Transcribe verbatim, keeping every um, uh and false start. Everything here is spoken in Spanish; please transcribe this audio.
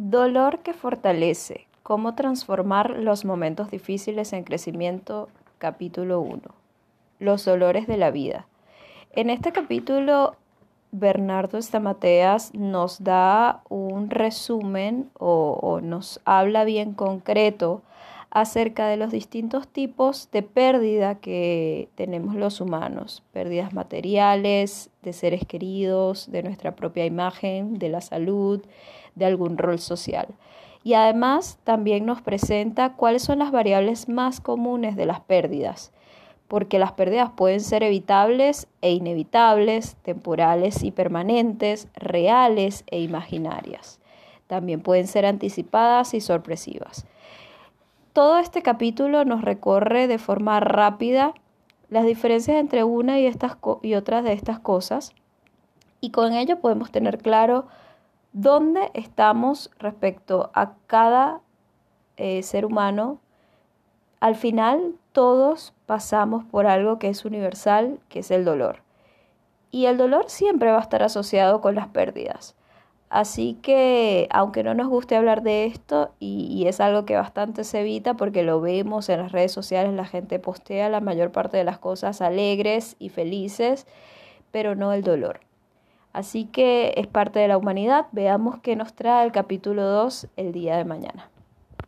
Dolor que fortalece. Cómo transformar los momentos difíciles en crecimiento. Capítulo uno. Los dolores de la vida. En este capítulo, Bernardo Stamateas nos da un resumen o, o nos habla bien concreto acerca de los distintos tipos de pérdida que tenemos los humanos. Pérdidas materiales, de seres queridos, de nuestra propia imagen, de la salud, de algún rol social. Y además también nos presenta cuáles son las variables más comunes de las pérdidas, porque las pérdidas pueden ser evitables e inevitables, temporales y permanentes, reales e imaginarias. También pueden ser anticipadas y sorpresivas. Todo este capítulo nos recorre de forma rápida las diferencias entre una y, estas co- y otras de estas cosas, y con ello podemos tener claro dónde estamos respecto a cada eh, ser humano. Al final, todos pasamos por algo que es universal, que es el dolor. Y el dolor siempre va a estar asociado con las pérdidas. Así que, aunque no nos guste hablar de esto, y, y es algo que bastante se evita porque lo vemos en las redes sociales, la gente postea la mayor parte de las cosas alegres y felices, pero no el dolor. Así que es parte de la humanidad. Veamos qué nos trae el capítulo dos el día de mañana.